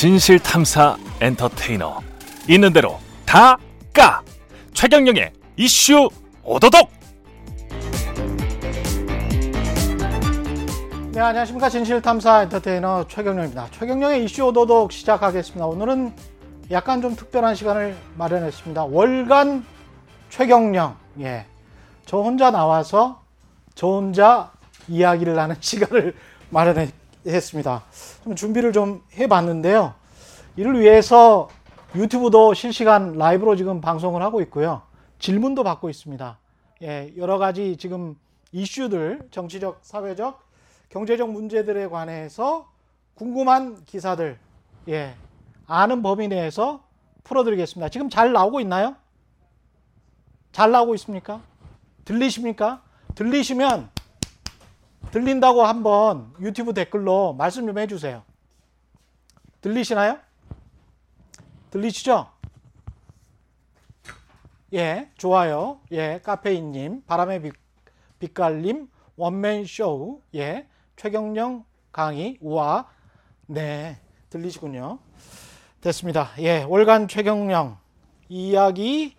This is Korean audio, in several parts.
진실탐사 엔터테이너 있는 대로 다 까! 최경영의 이슈 오도독! 네, 안녕하십니까. 진실탐사 엔터테이너 최경영입니다. 최경영의 이슈 오도독 시작하겠습니다. 오늘은 약간 좀 특별한 시간을 마련했습니다. 월간 최경영. 예, 저 혼자 나와서 저 혼자 이야기를 하는 시간을 마련했습니다. 좀 준비를 좀 해봤는데요. 이를 위해서 유튜브도 실시간 라이브로 지금 방송을 하고 있고요. 질문도 받고 있습니다. 예, 여러 가지 지금 이슈들, 정치적, 사회적, 경제적 문제들에 관해서 궁금한 기사들, 예, 아는 범위 내에서 풀어드리겠습니다. 지금 잘 나오고 있나요? 잘 나오고 있습니까? 들리십니까? 들리시면 들린다고 한번 유튜브 댓글로 말씀 좀 해주세요. 들리시나요? 들리시죠? 예, 좋아요. 예, 카페인님, 바람의 빛깔님, 원맨쇼, 예, 최경영 강의, 우와, 네, 들리시군요. 됐습니다. 예, 월간 최경영 이야기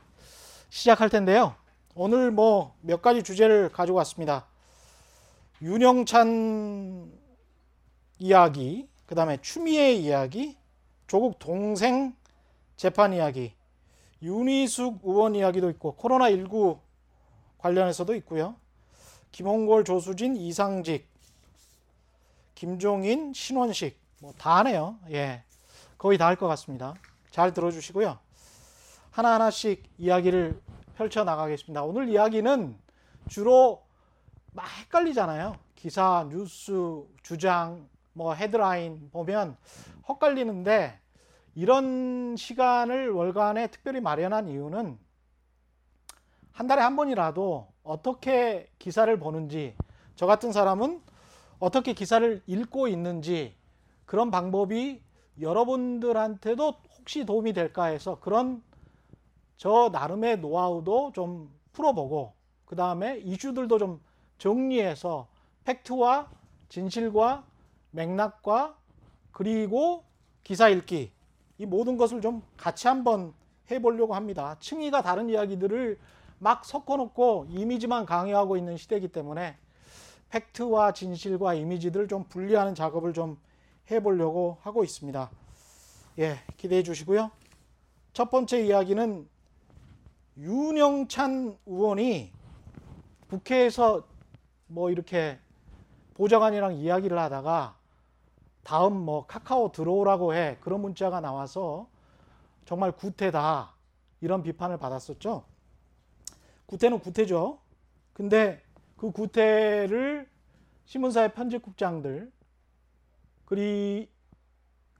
시작할 텐데요. 오늘 뭐 몇 가지 주제를 가지고 왔습니다. 윤영찬 이야기, 그 다음에 추미애 이야기, 조국 동생 재판 이야기, 윤희숙 의원 이야기도 있고, 코로나19 관련해서도 있고요. 김홍걸, 조수진, 이상직, 김종인, 신원식, 뭐 다 하네요. 예, 거의 다 할 것 같습니다. 잘 들어주시고요. 하나하나씩 이야기를 펼쳐나가겠습니다. 오늘 이야기는 주로 막 헷갈리잖아요. 기사, 뉴스, 주장, 뭐 헤드라인 보면 헛갈리는데, 이런 시간을 월간에 특별히 마련한 이유는 한 달에 한 번이라도 어떻게 기사를 보는지, 저 같은 사람은 어떻게 기사를 읽고 있는지, 그런 방법이 여러분들한테도 혹시 도움이 될까 해서 그런 저 나름의 노하우도 좀 풀어보고, 그 다음에 이슈들도 좀 정리해서 팩트와 진실과 맥락과 그리고 기사 읽기, 이 모든 것을 좀 같이 한번 해보려고 합니다. 층위가 다른 이야기들을 막 섞어놓고 이미지만 강요하고 있는 시대이기 때문에 팩트와 진실과 이미지들을 좀 분리하는 작업을 좀 해보려고 하고 있습니다. 예, 기대해 주시고요. 첫 번째 이야기는 윤영찬 의원이 국회에서 뭐 이렇게 보좌관이랑 이야기를 하다가 다음 뭐 카카오 들어오라고 해, 그런 문자가 나와서 정말 구태다, 이런 비판을 받았었죠. 구태는 구태죠. 근데 그 구태를 신문사의 편집국장들, 그리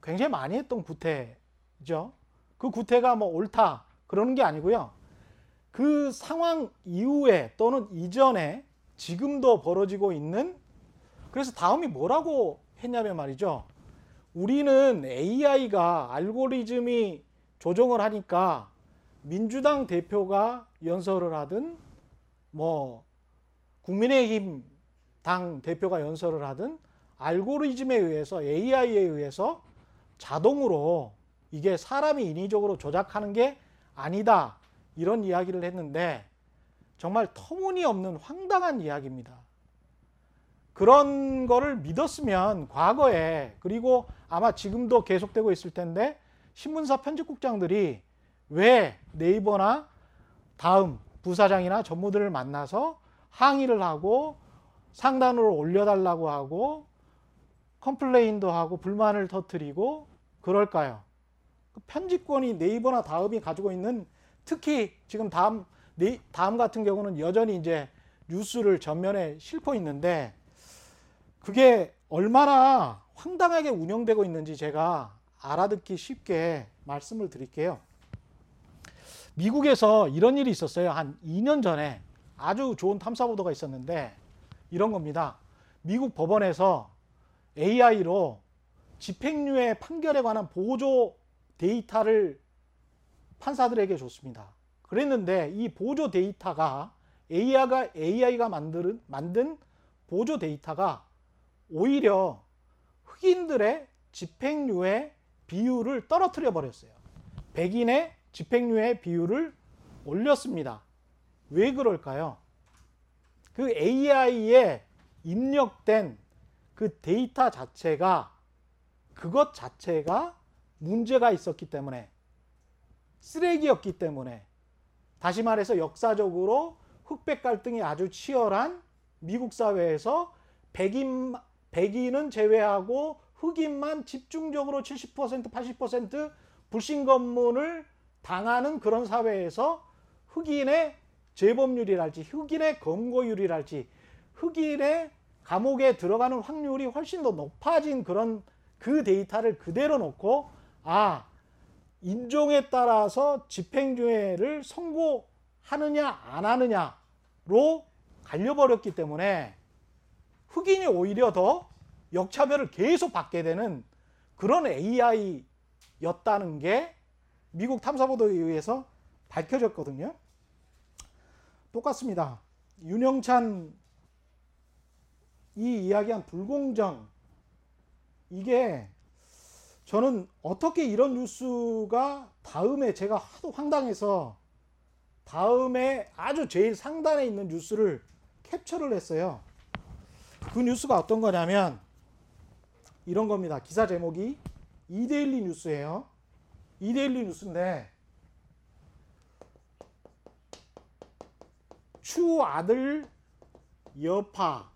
굉장히 많이 했던 구태죠. 그 구태가 뭐 옳다 그러는 게 아니고요. 그 상황 이후에 또는 이전에 지금도 벌어지고 있는, 그래서 다음이 뭐라고 했냐면 말이죠. 우리는 AI가 알고리즘이 조정을 하니까 민주당 대표가 연설을 하든 뭐 국민의힘 당 대표가 연설을 하든 알고리즘에 의해서, AI에 의해서 자동으로 이게 사람이 인위적으로 조작하는 게 아니다, 이런 이야기를 했는데 정말 터무니없는 황당한 이야기입니다. 그런 거를 믿었으면 과거에, 그리고 아마 지금도 계속되고 있을 텐데, 신문사 편집국장들이 왜 네이버나 다음 부사장이나 전무들을 만나서 항의를 하고 상단으로 올려달라고 하고 컴플레인도 하고 불만을 터뜨리고 그럴까요? 편집권이 네이버나 다음이 가지고 있는, 특히 지금 다음 같은 경우는 여전히 이제 뉴스를 전면에 싣고 있는데, 그게 얼마나 황당하게 운영되고 있는지 제가 알아듣기 쉽게 말씀을 드릴게요. 미국에서 이런 일이 있었어요. 한 2년 전에 아주 좋은 탐사 보도가 있었는데 이런 겁니다. 미국 법원에서 AI로 집행유예 판결에 관한 보조 데이터를 판사들에게 줬습니다. 그랬는데 이 보조 데이터가, AI가 만든 보조 데이터가 오히려 흑인들의 집행유예 비율을 떨어뜨려 버렸어요. 백인의 집행유예 비율을 올렸습니다. 왜 그럴까요? 그 AI에 입력된 그 데이터 자체가, 그것 자체가 문제가 있었기 때문에, 쓰레기였기 때문에, 다시 말해서 역사적으로 흑백 갈등이 아주 치열한 미국 사회에서 백인은 제외하고 흑인만 집중적으로 70%, 80% 불신 검문을 당하는 그런 사회에서 흑인의 재범률이랄지, 흑인의 검거율이랄지, 흑인의 감옥에 들어가는 확률이 훨씬 더 높아진 그런 그 데이터를 그대로 놓고, 아, 인종에 따라서 집행유예를 선고하느냐 안 하느냐로 갈려버렸기 때문에 흑인이 오히려 더 역차별을 계속 받게 되는 그런 AI였다는 게 미국 탐사보도에 의해서 밝혀졌거든요. 똑같습니다. 윤영찬 이 이야기한 불공정, 이게 저는 어떻게 이런 뉴스가 다음에, 제가 하도 황당해서 다음에 아주 제일 상단에 있는 뉴스를 캡처를 했어요. 그 뉴스가 어떤 거냐면 이런 겁니다. 기사 제목이 이데일리 뉴스예요. 이데일리 뉴스인데, 추 아들 여파,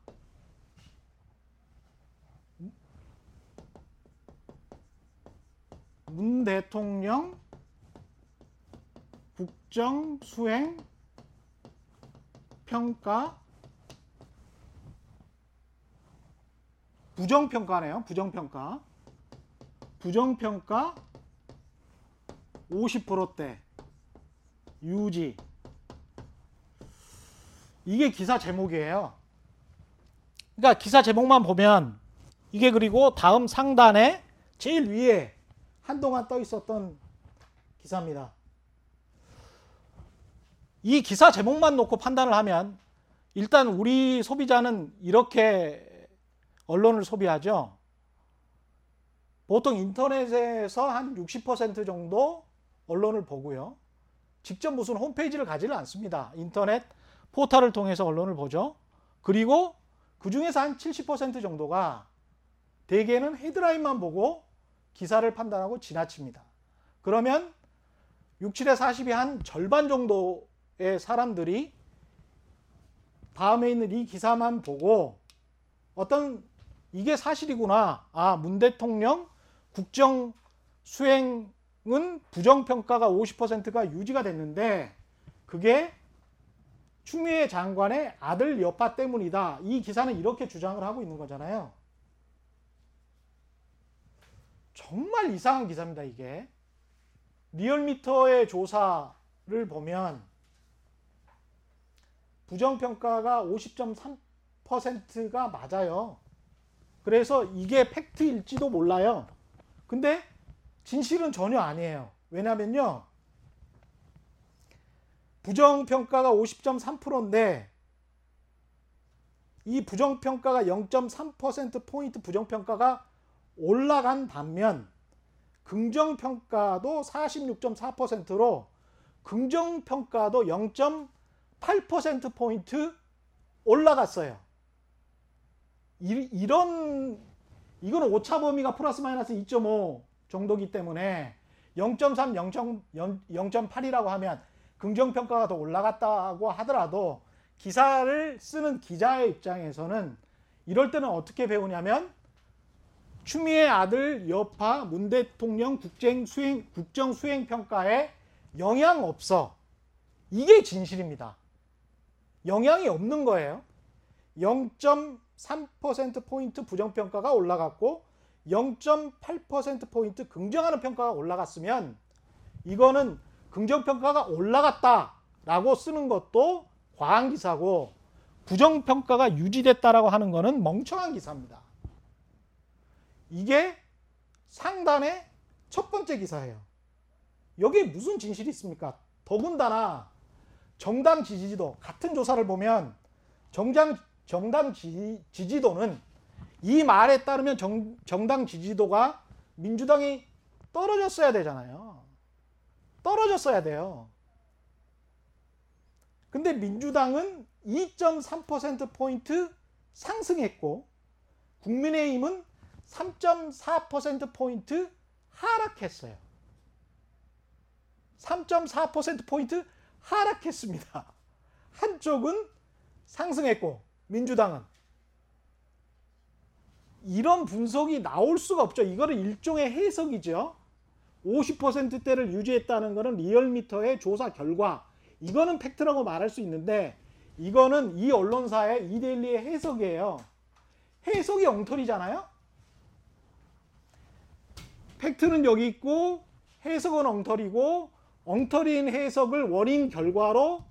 문 대통령 국정 수행 평가, 부정평가네요. 부정평가. 부정평가 50%대 유지. 이게 기사 제목이에요. 그러니까 기사 제목만 보면 이게, 그리고 다음 상단에 제일 위에 한동안 떠 있었던 기사입니다. 이 기사 제목만 놓고 판단을 하면, 일단 우리 소비자는 이렇게 언론을 소비하죠. 보통 인터넷에서 한 60% 정도 언론을 보고요. 직접 무슨 홈페이지를 가지는 않습니다. 인터넷 포털을 통해서 언론을 보죠. 그리고 그중에서 한 70% 정도가, 대개는 헤드라인만 보고 기사를 판단하고 지나칩니다. 그러면 6,7에 40이 한 절반 정도의 사람들이 다음에 있는 이 기사만 보고, 어떤, 이게 사실이구나, 아, 문 대통령 국정 수행은 부정평가가 50%가 유지가 됐는데 그게 추미애 장관의 아들 여파 때문이다, 이 기사는 이렇게 주장을 하고 있는 거잖아요. 정말 이상한 기사입니다. 이게 리얼미터의 조사를 보면 부정평가가 50.3%가 맞아요. 그래서 이게 팩트일지도 몰라요. 근데 진실은 전혀 아니에요. 왜냐면요, 부정평가가 50.3%인데 이 부정평가가 0.3%포인트 부정평가가 올라간 반면 긍정평가도 46.4%로 긍정평가도 0.8%포인트 올라갔어요. 이런, 이건 오차 범위가 플러스 마이너스 2.5 정도기 때문에 0.3, 0.8이라고 하면 긍정평가가 더 올라갔다고 하더라도 기사를 쓰는 기자의 입장에서는 이럴 때는 어떻게 배우냐면, 추미애 아들 여파 문 대통령 국정 수행평가에 영향 없어, 이게 진실입니다. 영향이 없는 거예요. 0.3%포인트 부정평가가 올라갔고 0.8%포인트 긍정하는 평가가 올라갔으면 이거는 긍정평가가 올라갔다라고 쓰는 것도 과한 기사고, 부정평가가 유지됐다라고 하는 거는 멍청한 기사입니다. 이게 상단의 첫 번째 기사예요. 여기에 무슨 진실이 있습니까? 더군다나 정당 지지도, 같은 조사를 보면 정당 지지도는, 이 말에 따르면 정당 지지도가 민주당이 떨어졌어야 되잖아요. 떨어졌어야 돼요. 근데 민주당은 2.3%포인트 상승했고 국민의힘은 3.4%포인트 하락했어요. 3.4%포인트 하락했습니다. 한쪽은 상승했고 민주당은. 이런 분석이 나올 수가 없죠. 이거는 일종의 해석이죠. 50%대를 유지했다는 거는 리얼미터의 조사 결과. 이거는 팩트라고 말할 수 있는데 이거는 이 언론사의 이데일리의 해석이에요. 해석이 엉터리잖아요. 팩트는 여기 있고 해석은 엉터리고 엉터리인 해석을 원인 결과로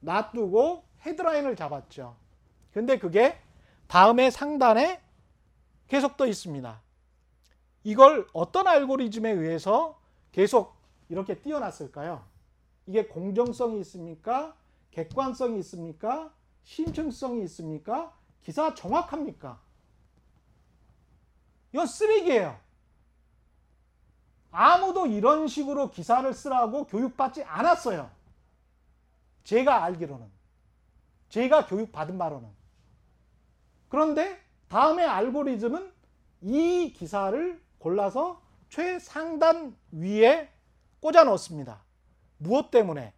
놔두고 헤드라인을 잡았죠. 근데 그게 다음에 상단에 계속 떠 있습니다. 이걸 어떤 알고리즘에 의해서 계속 이렇게 띄워놨을까요? 이게 공정성이 있습니까? 객관성이 있습니까? 신빙성이 있습니까? 기사 정확합니까? 이건 쓰레기예요. 아무도 이런 식으로 기사를 쓰라고 교육받지 않았어요. 제가 알기로는. 제가 교육받은 바로는. 그런데 다음의 알고리즘은 이 기사를 골라서 최상단 위에 꽂아 넣습니다. 무엇 때문에?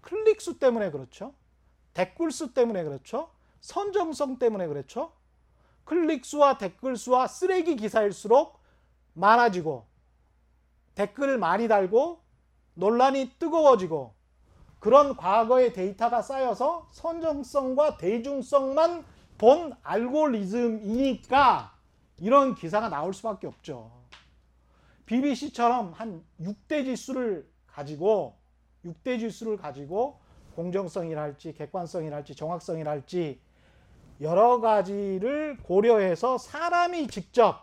클릭수 때문에 그렇죠. 댓글수 때문에 그렇죠. 선정성 때문에 그렇죠. 클릭수와 댓글수와 쓰레기 기사일수록 많아지고 댓글을 많이 달고 논란이 뜨거워지고 그런 과거의 데이터가 쌓여서 선정성과 대중성만 본 알고리즘이니까 이런 기사가 나올 수밖에 없죠. BBC처럼 한 6대 지수를 가지고 공정성이랄지 객관성이랄지 정확성이랄지 여러 가지를 고려해서 사람이 직접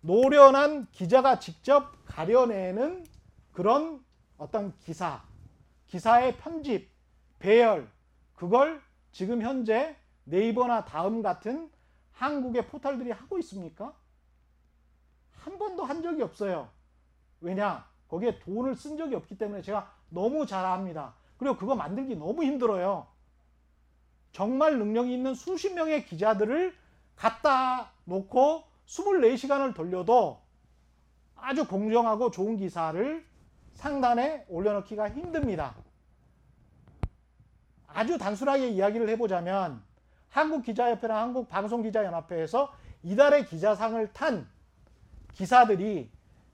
노련한 기자가 직접 가려내는 그런 어떤 기사, 기사의 편집, 배열 그걸 지금 현재 네이버나 다음 같은 한국의 포털들이 하고 있습니까? 한 번도 한 적이 없어요. 왜냐? 거기에 돈을 쓴 적이 없기 때문에 제가 너무 잘 압니다. 그리고 그거 만들기 너무 힘들어요. 정말 능력이 있는 수십 명의 기자들을 갖다 놓고 24시간을 돌려도 아주 공정하고 좋은 기사를 상단에 올려놓기가 힘듭니다. 아주 단순하게 이야기를 해보자면 한국기자협회랑 한국방송기자연합회에서 이달의 기자상을 탄 기사들이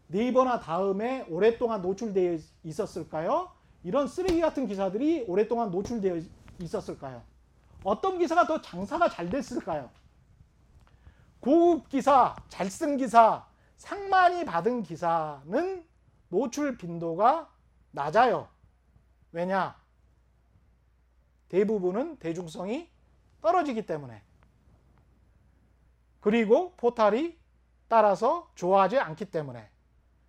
네이버나 다음에 오랫동안 노출되어 있었을까요? 이런 쓰레기 같은 기사들이 오랫동안 노출되어 있었을까요? 어떤 기사가 더 장사가 잘 됐을까요? 고급 기사, 잘 쓴 기사, 상 많이 받은 기사는 노출 빈도가 낮아요. 왜냐? 대부분은 대중성이 떨어지기 때문에. 그리고 포털이 따라서 좋아하지 않기 때문에.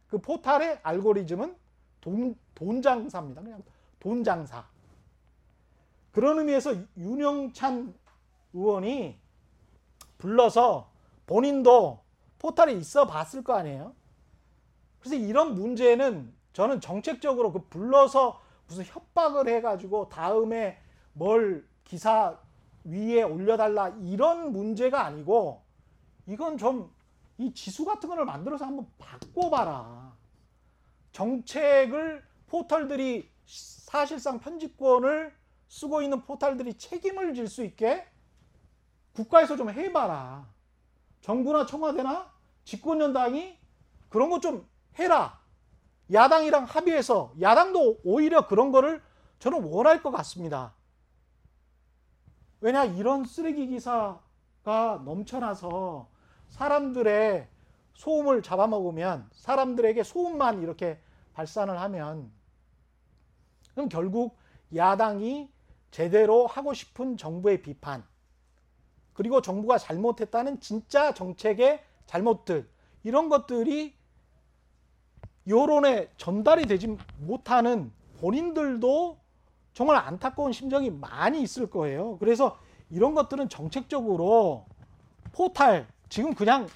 그 포털의 알고리즘은 돈 장사입니다. 그냥 돈 장사. 그런 의미에서 윤영찬 의원이 불러서 본인도 포털에 있어 봤을 거 아니에요. 그래서 이런 문제는 저는 정책적으로 그 불러서 무슨 협박을 해가지고 다음에 뭘 기사 위에 올려달라 이런 문제가 아니고 이건 좀 이 지수 같은 거를 만들어서 한번 바꿔봐라. 정책을 포털들이 사실상 편집권을 쓰고 있는 포털들이 책임을 질 수 있게 국가에서 좀 해봐라. 정부나 청와대나 집권여당이 그런 거 좀 해라. 야당이랑 합의해서 야당도 오히려 그런 거를 저는 원할 것 같습니다. 왜냐 이런 쓰레기 기사가 넘쳐나서 사람들의 소음을 잡아먹으면 사람들에게 소음만 이렇게 발산을 하면 그럼 결국 야당이 제대로 하고 싶은 정부의 비판 그리고 정부가 잘못했다는 진짜 정책의 잘못들 이런 것들이 여론에 전달이 되지 못하는 본인들도 정말 안타까운 심정이 많이 있을 거예요. 그래서 이런 것들은 정책적으로 포털, 지금 그냥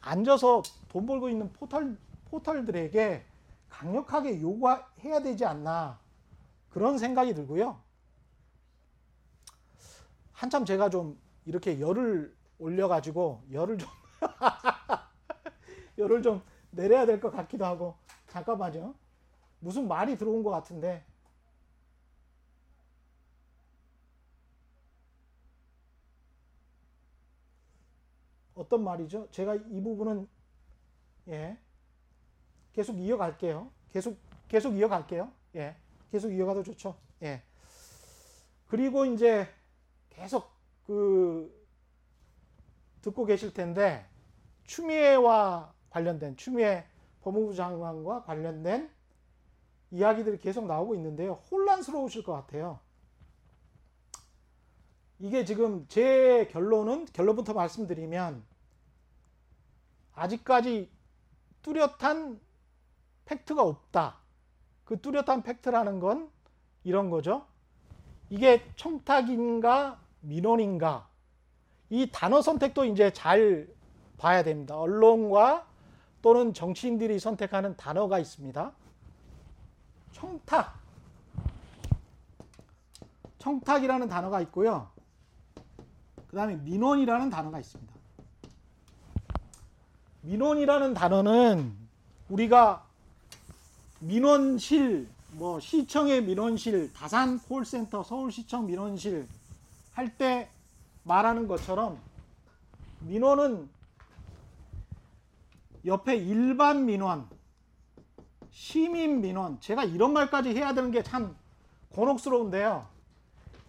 앉아서 돈 벌고 있는 포털, 포털들에게 강력하게 요구해야 되지 않나 그런 생각이 들고요. 한참 제가 좀 이렇게 열을 올려가지고 열을 좀 내려야 될 것 같기도 하고. 잠깐만요. 무슨 말이 들어온 것 같은데. 어떤 말이죠? 제가 이 부분은 예. 계속 이어갈게요. 계속 이어갈게요. 예. 계속 이어가도 좋죠. 예. 그리고 이제 계속 그 듣고 계실 텐데 추미애와 관련된 추미애 법무부 장관과 관련된 이야기들이 계속 나오고 있는데요. 혼란스러우실 것 같아요. 이게 지금 제 결론부터 말씀드리면 아직까지 뚜렷한 팩트가 없다. 그 뚜렷한 팩트라는 건 이런 거죠. 이게 청탁인가 민원인가 이 단어 선택도 이제 잘 봐야 됩니다. 언론과 또는 정치인들이 선택하는 단어가 있습니다. 청탁이라는 단어가 있고요. 그 다음에 민원이라는 단어가 있습니다. 민원이라는 단어는 우리가 민원실, 뭐 시청의 민원실, 다산 콜센터, 서울시청 민원실 할 때 말하는 것처럼 민원은 옆에 일반 민원, 시민 민원, 제가 이런 말까지 해야 되는 게 참 곤혹스러운데요.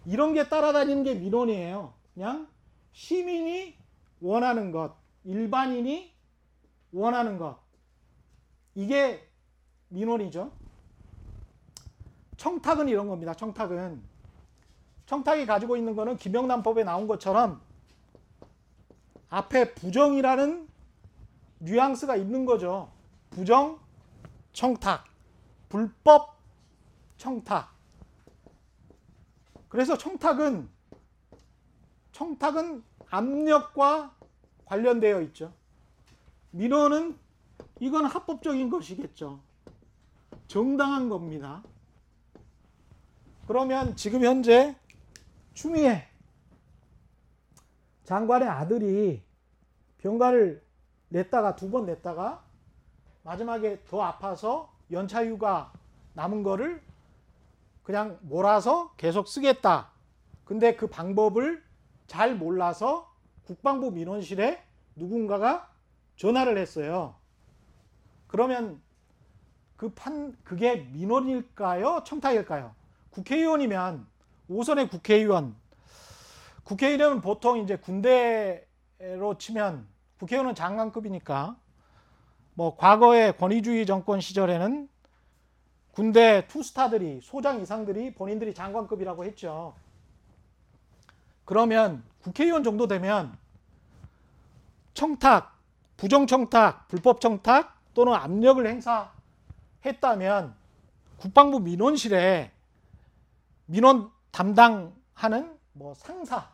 이런 게 따라다니는 게 민원이에요. 그냥 시민이 원하는 것, 일반인이 원하는 것. 이게 민원이죠. 청탁은 이런 겁니다. 청탁이 가지고 있는 거는 김영란법에 나온 것처럼 앞에 부정이라는 뉘앙스가 있는 거죠. 부정, 청탁, 불법, 청탁. 그래서 청탁은 압력과 관련되어 있죠. 민원은 이건 합법적인 것이겠죠. 정당한 겁니다. 그러면 지금 현재 추미애 장관의 아들이 병가를 냈다가 두 번 냈다가 마지막에 더 아파서 연차휴가 남은 거를 그냥 몰아서 계속 쓰겠다. 근데 그 방법을 잘 몰라서 국방부 민원실에 누군가가 전화를 했어요. 그러면 그게 민원일까요? 청탁일까요? 국회의원이면 5선의 국회의원은 보통 이제 군대로 치면 국회의원은 장관급이니까 뭐 과거에 권위주의 정권 시절에는 군대 투스타들이 소장 이상들이 본인들이 장관급이라고 했죠. 그러면 국회의원 정도 되면 청탁, 부정청탁, 불법청탁 또는 압력을 행사했다면 국방부 민원실에 민원 담당하는 뭐 상사,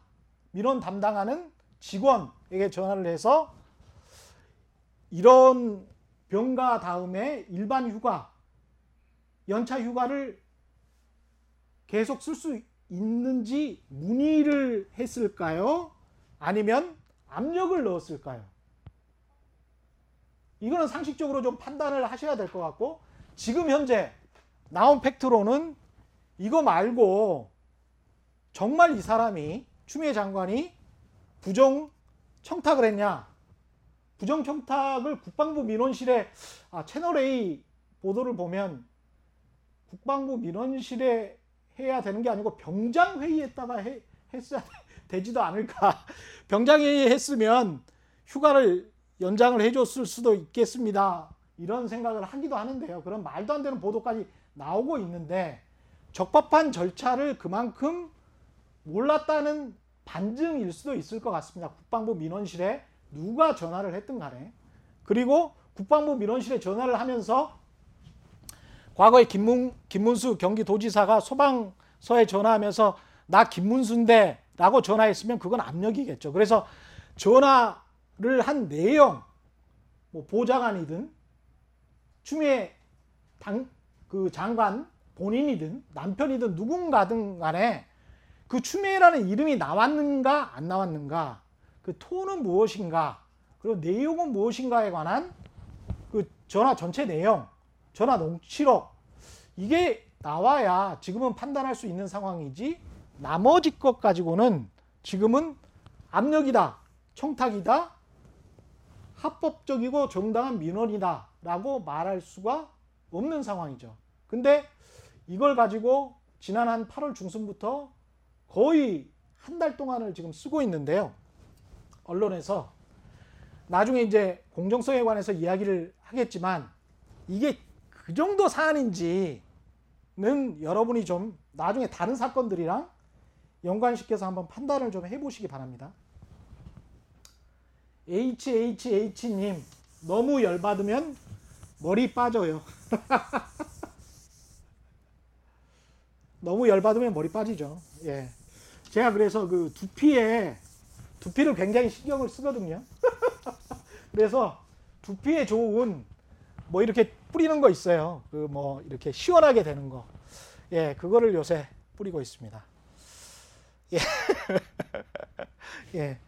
민원 담당하는 직원에게 전화를 해서 이런 병가 다음에 일반 휴가, 연차 휴가를 계속 쓸 수 있는지 문의를 했을까요? 아니면 압력을 넣었을까요? 이거는 상식적으로 좀 판단을 하셔야 될 것 같고 지금 현재 나온 팩트로는 이거 말고 정말 이 사람이 추미애 장관이 부정 청탁을 했냐? 부정 청탁을 국방부 민원실에 채널A 보도를 보면 국방부 민원실에 해야 되는 게 아니고 병장회의에다가 했어야 되지도 않을까. 병장회의 했으면 휴가를 연장을 해줬을 수도 있겠습니다. 이런 생각을 하기도 하는데요. 그런 말도 안 되는 보도까지 나오고 있는데 적법한 절차를 그만큼 몰랐다는 반증일 수도 있을 것 같습니다. 국방부 민원실에 누가 전화를 했든 간에. 그리고 국방부 민원실에 전화를 하면서 과거에 김문수 경기도지사가 소방서에 전화하면서 나 김문수인데 라고 전화했으면 그건 압력이겠죠. 그래서 전화를 한 내용, 뭐 보좌관이든 추미애 그 장관 본인이든 남편이든 누군가든 간에 그 추미애라는 이름이 나왔는가 안 나왔는가, 그 톤은 무엇인가, 그리고 내용은 무엇인가에 관한 그 전화 전체 내용, 전화 녹취록, 이게 나와야 지금은 판단할 수 있는 상황이지, 나머지 것 가지고는 지금은 압력이다, 청탁이다, 합법적이고 정당한 민원이다 라고 말할 수가 없는 상황이죠. 근데 이걸 가지고 지난 한 8월 중순부터 거의 한 달 동안을 지금 쓰고 있는데요. 언론에서 나중에 이제 공정성에 관해서 이야기를 하겠지만 이게 그 정도 사안인지는 여러분이 좀 나중에 다른 사건들이랑 연관시켜서 한번 판단을 좀 해보시기 바랍니다. HHH님, 너무 열받으면 머리 빠져요. 너무 열받으면 머리 빠지죠. 예. 제가 그래서 그 두피를 굉장히 신경을 쓰거든요. 그래서 두피에 좋은 뭐 이렇게 뿌리는 거 있어요. 그 뭐 이렇게 시원하게 되는 거. 예, 그거를 요새 뿌리고 있습니다. 예. 예.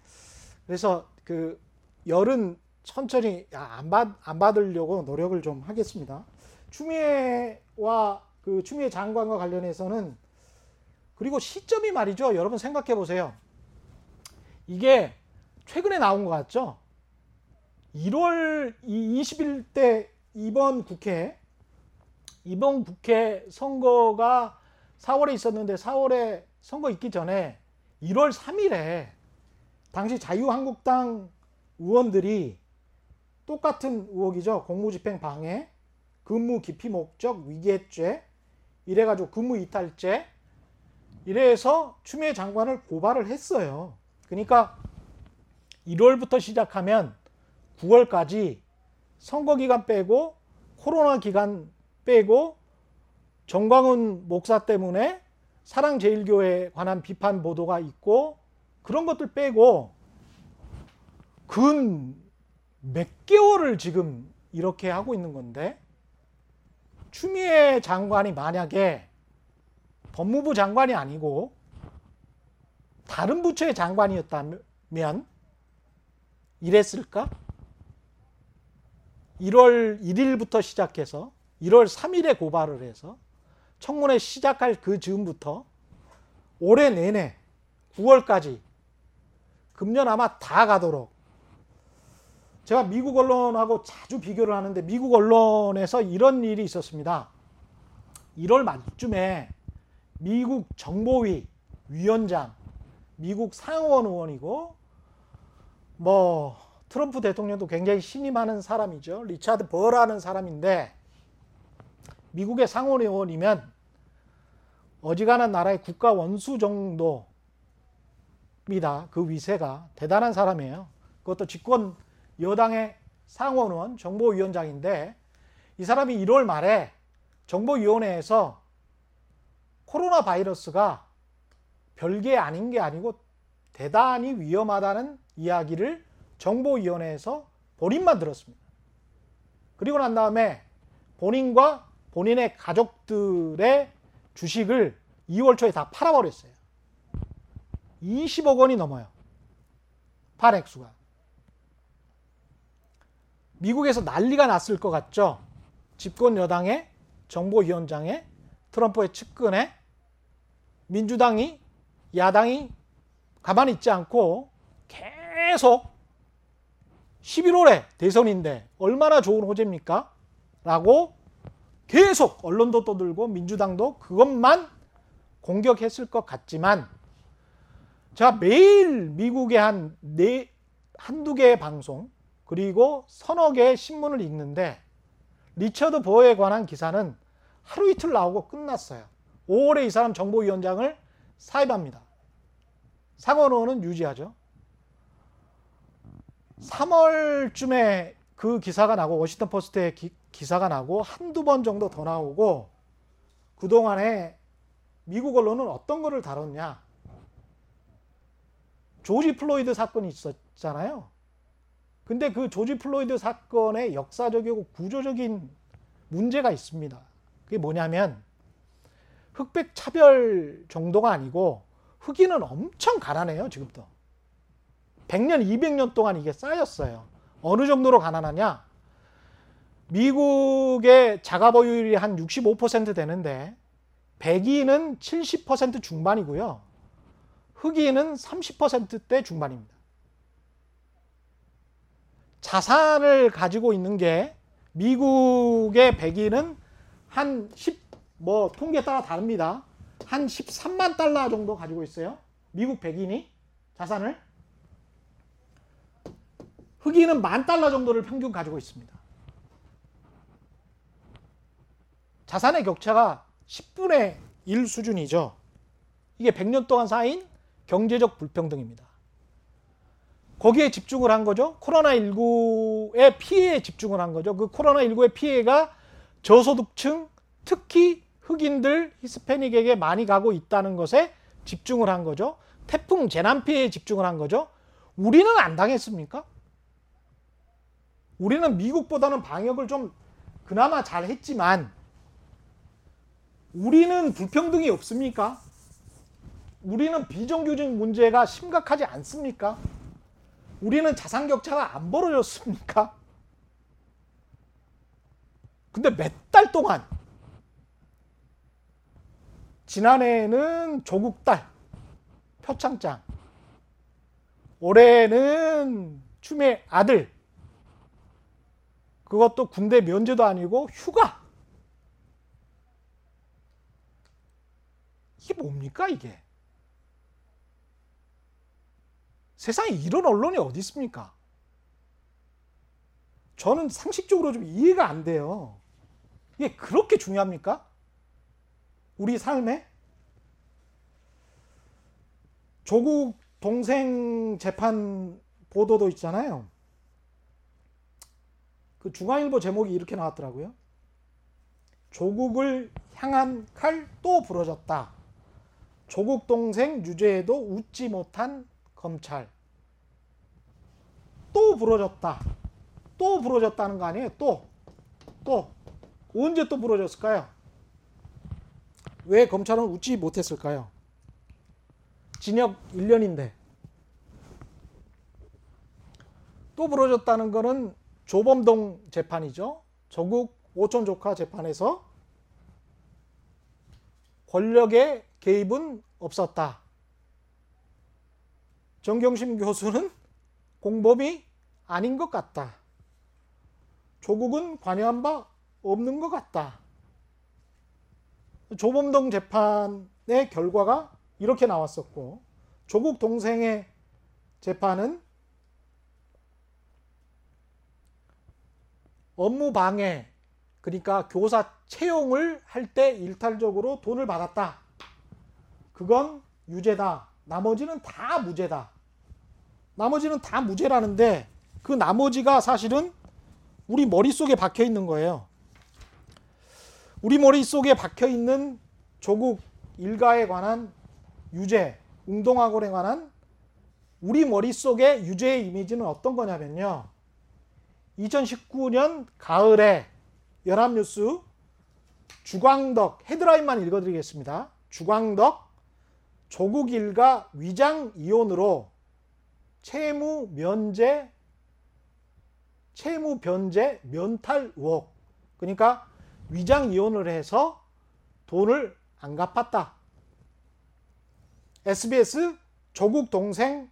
그래서 그 열은 천천히 안 받으려고 노력을 좀 하겠습니다. 추미애와 그 추미애 장관과 관련해서는, 그리고 시점이 말이죠. 여러분 생각해 보세요. 이게 최근에 나온 것 같죠? 1월 20일 때 이번 국회 선거가 4월에 있었는데 4월에 선거 있기 전에 1월 3일에 당시 자유한국당 의원들이 똑같은 의혹이죠. 공무집행 방해, 근무 기피 목적 위계죄, 이래가지고 근무 이탈죄, 이래서 추미애 장관을 고발을 했어요. 그러니까 1월부터 시작하면 9월까지 선거 기간 빼고 코로나 기간 빼고 정광훈 목사 때문에 사랑제일교회에 관한 비판 보도가 있고 그런 것들 빼고 근 몇 개월을 지금 이렇게 하고 있는 건데, 추미애 장관이 만약에 법무부 장관이 아니고 다른 부처의 장관이었다면 이랬을까? 1월 1일부터 시작해서 1월 3일에 고발을 해서 청문회 시작할 그 즈음부터 올해 내내 9월까지 금년 아마 다 가도록, 제가 미국 언론하고 자주 비교를 하는데 미국 언론에서 이런 일이 있었습니다. 1월 말쯤에 미국 정보위 위원장, 미국 상원 의원이고 뭐 트럼프 대통령도 굉장히 신임하는 사람이죠. 리차드 버라는 사람인데, 미국의 상원 의원이면 어지간한 나라의 국가 원수 정도입니다. 그 위세가 대단한 사람이에요. 그것도 집권 여당의 상원의원, 정보위원장인데, 이 사람이 1월 말에 정보위원회에서 코로나 바이러스가 별게 아닌 게 아니고 대단히 위험하다는 이야기를 정보위원회에서 본인만 들었습니다. 그리고 난 다음에 본인과 본인의 가족들의 주식을 2월 초에 다 팔아버렸어요. 20억 원이 넘어요. 판액수가. 미국에서 난리가 났을 것 같죠? 집권 여당의 정보위원장의 트럼프의 측근에 민주당이, 야당이 가만히 있지 않고 계속 11월에 대선인데 얼마나 좋은 호재입니까? 라고 계속 언론도 떠들고 민주당도 그것만 공격했을 것 같지만, 제가 매일 미국의 한두 개의 방송 그리고 서너 개의 신문을 읽는데 리처드 버에 관한 기사는 하루 이틀 나오고 끝났어요. 5월에 이 사람 정보위원장을 사임합니다. 상원의원은 유지하죠. 3월쯤에 그 기사가 나고 워싱턴포스트의 기사가 나고 한두 번 정도 더 나오고, 그동안에 미국 언론은 어떤 거를 다뤘냐. 조지 플로이드 사건이 있었잖아요. 근데 그 조지 플로이드 사건의 역사적이고 구조적인 문제가 있습니다. 그게 뭐냐면 흑백 차별 정도가 아니고 흑인은 엄청 가난해요. 지금도 100년, 200년 동안 이게 쌓였어요. 어느 정도로 가난하냐? 미국의 자가보유율이 한 65% 되는데 백인은 70% 중반이고요. 흑인은 30%대 중반입니다. 자산을 가지고 있는 게 미국의 백인은 한 10, 통계에 따라 다릅니다. 한 13만 달러 정도 가지고 있어요. 미국 백인이 자산을. 흑인은 10,000달러 정도를 평균 가지고 있습니다. 자산의 격차가 10분의 1 수준이죠. 이게 100년 동안 쌓인 경제적 불평등입니다. 거기에 집중을 한 거죠. 코로나19의 피해에 집중을 한 거죠. 그 코로나19의 피해가 저소득층, 특히 흑인들, 히스패닉에게 많이 가고 있다는 것에 집중을 한 거죠. 태풍 재난 피해에 집중을 한 거죠. 우리는 안 당했습니까? 우리는 미국보다는 방역을 좀 그나마 잘 했지만 우리는 불평등이 없습니까? 우리는 비정규직 문제가 심각하지 않습니까? 우리는 자산 격차가 안 벌어졌습니까? 근데 몇 달 동안, 지난해에는 조국 딸 표창장, 올해는 추미애 아들, 그것도 군대 면제도 아니고 휴가. 이게 뭡니까 이게? 세상에 이런 언론이 어디 있습니까? 저는 상식적으로 좀 이해가 안 돼요. 이게 그렇게 중요합니까? 우리 삶에? 조국 동생 재판 보도도 있잖아요. 그 중앙일보 제목이 이렇게 나왔더라고요. 조국을 향한 칼 또 부러졌다. 조국 동생 유죄에도 웃지 못한 검찰. 또 부러졌다. 또 부러졌다는 거 아니에요? 또. 언제 또 부러졌을까요? 왜 검찰은 웃지 못했을까요? 징역 1년인데. 또 부러졌다는 거는 조범동 재판이죠. 조국 오촌 조카 재판에서 권력의 개입은 없었다. 정경심 교수는 공범이 아닌 것 같다. 조국은 관여한 바 없는 것 같다. 조범동 재판의 결과가 이렇게 나왔었고, 조국 동생의 재판은 업무방해, 그러니까 교사 채용을 할 때 일탈적으로 돈을 받았다. 그건 유죄다. 나머지는 다 무죄다. 나머지는 다 무죄라는데 그 나머지가 사실은 우리 머릿속에 박혀 있는 거예요. 우리 머릿속에 박혀 있는 조국 일가에 관한 유죄, 웅동학원에 관한 우리 머릿속의 유죄의 이미지는 어떤 거냐면요. 2019년 가을에 연합뉴스 주광덕 헤드라인만 읽어드리겠습니다. 주광덕 조국 일가 위장 이혼으로 채무 변제 면탈 의혹. 그러니까 위장 이혼을 해서 돈을 안 갚았다. SBS 조국 동생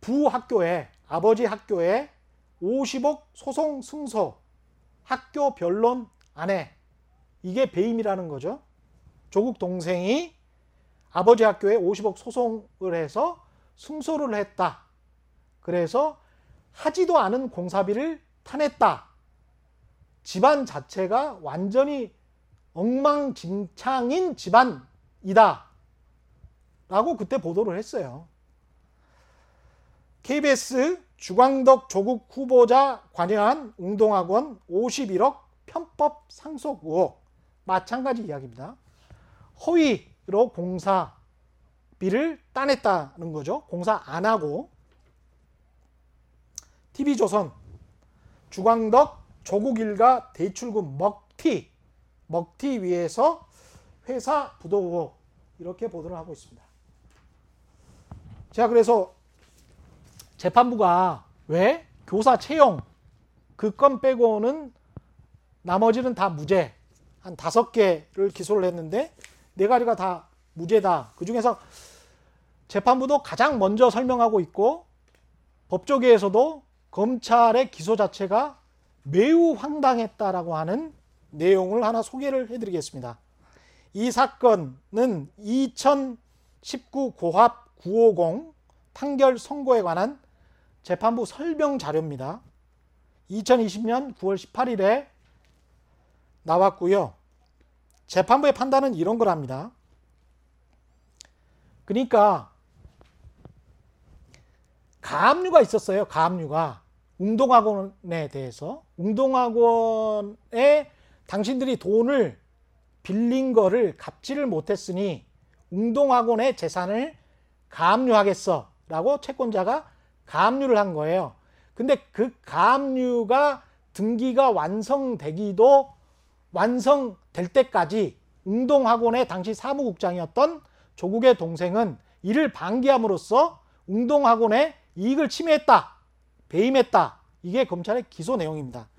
부학교에, 아버지 학교에 50억 소송 승소, 학교 변론 안 해. 이게 배임이라는 거죠. 조국 동생이 아버지 학교에 50억 소송을 해서 승소를 했다. 그래서 하지도 않은 공사비를 타냈다. 집안 자체가 완전히 엉망진창인 집안이다. 라고 그때 보도를 했어요. KBS 주광덕 조국 후보자 관여한 웅동학원 51억 편법 상속 의혹. 마찬가지 이야기입니다. 허위로 공사비를 따냈다는 거죠. 공사 안 하고. TV조선 주광덕 조국 일가 대출금 먹 먹튀 위에서 회사 부도 의혹 이렇게 보도를 하고 있습니다. 제가 그래서 재판부가 왜 교사 채용 그 건 빼고는 나머지는 다 무죄 한 5개를 기소를 했는데 4가지가 다 무죄다. 그중에서 재판부도 가장 먼저 설명하고 있고 법조계에서도 검찰의 기소 자체가 매우 황당했다라고 하는 내용을 하나 소개를 해드리겠습니다. 이 사건은 2019 고합 950 판결 선고에 관한 재판부 설명 자료입니다. 2020년 9월 18일에 나왔고요. 재판부의 판단은 이런 거랍니다. 그러니까 가압류가 있었어요. 가압류가. 웅동학원에 대해서. 웅동학원에 당신들이 돈을 빌린 거를 갚지를 못했으니 웅동학원의 재산을 가압류하겠어 라고 채권자가 가압류를 한 거예요. 근데 그 가압류가 등기가 완성될 때까지 웅동학원의 당시 사무국장이었던 조국의 동생은 이를 방기함으로써 웅동학원의 이익을 침해했다, 배임했다. 이게 검찰의 기소 내용입니다.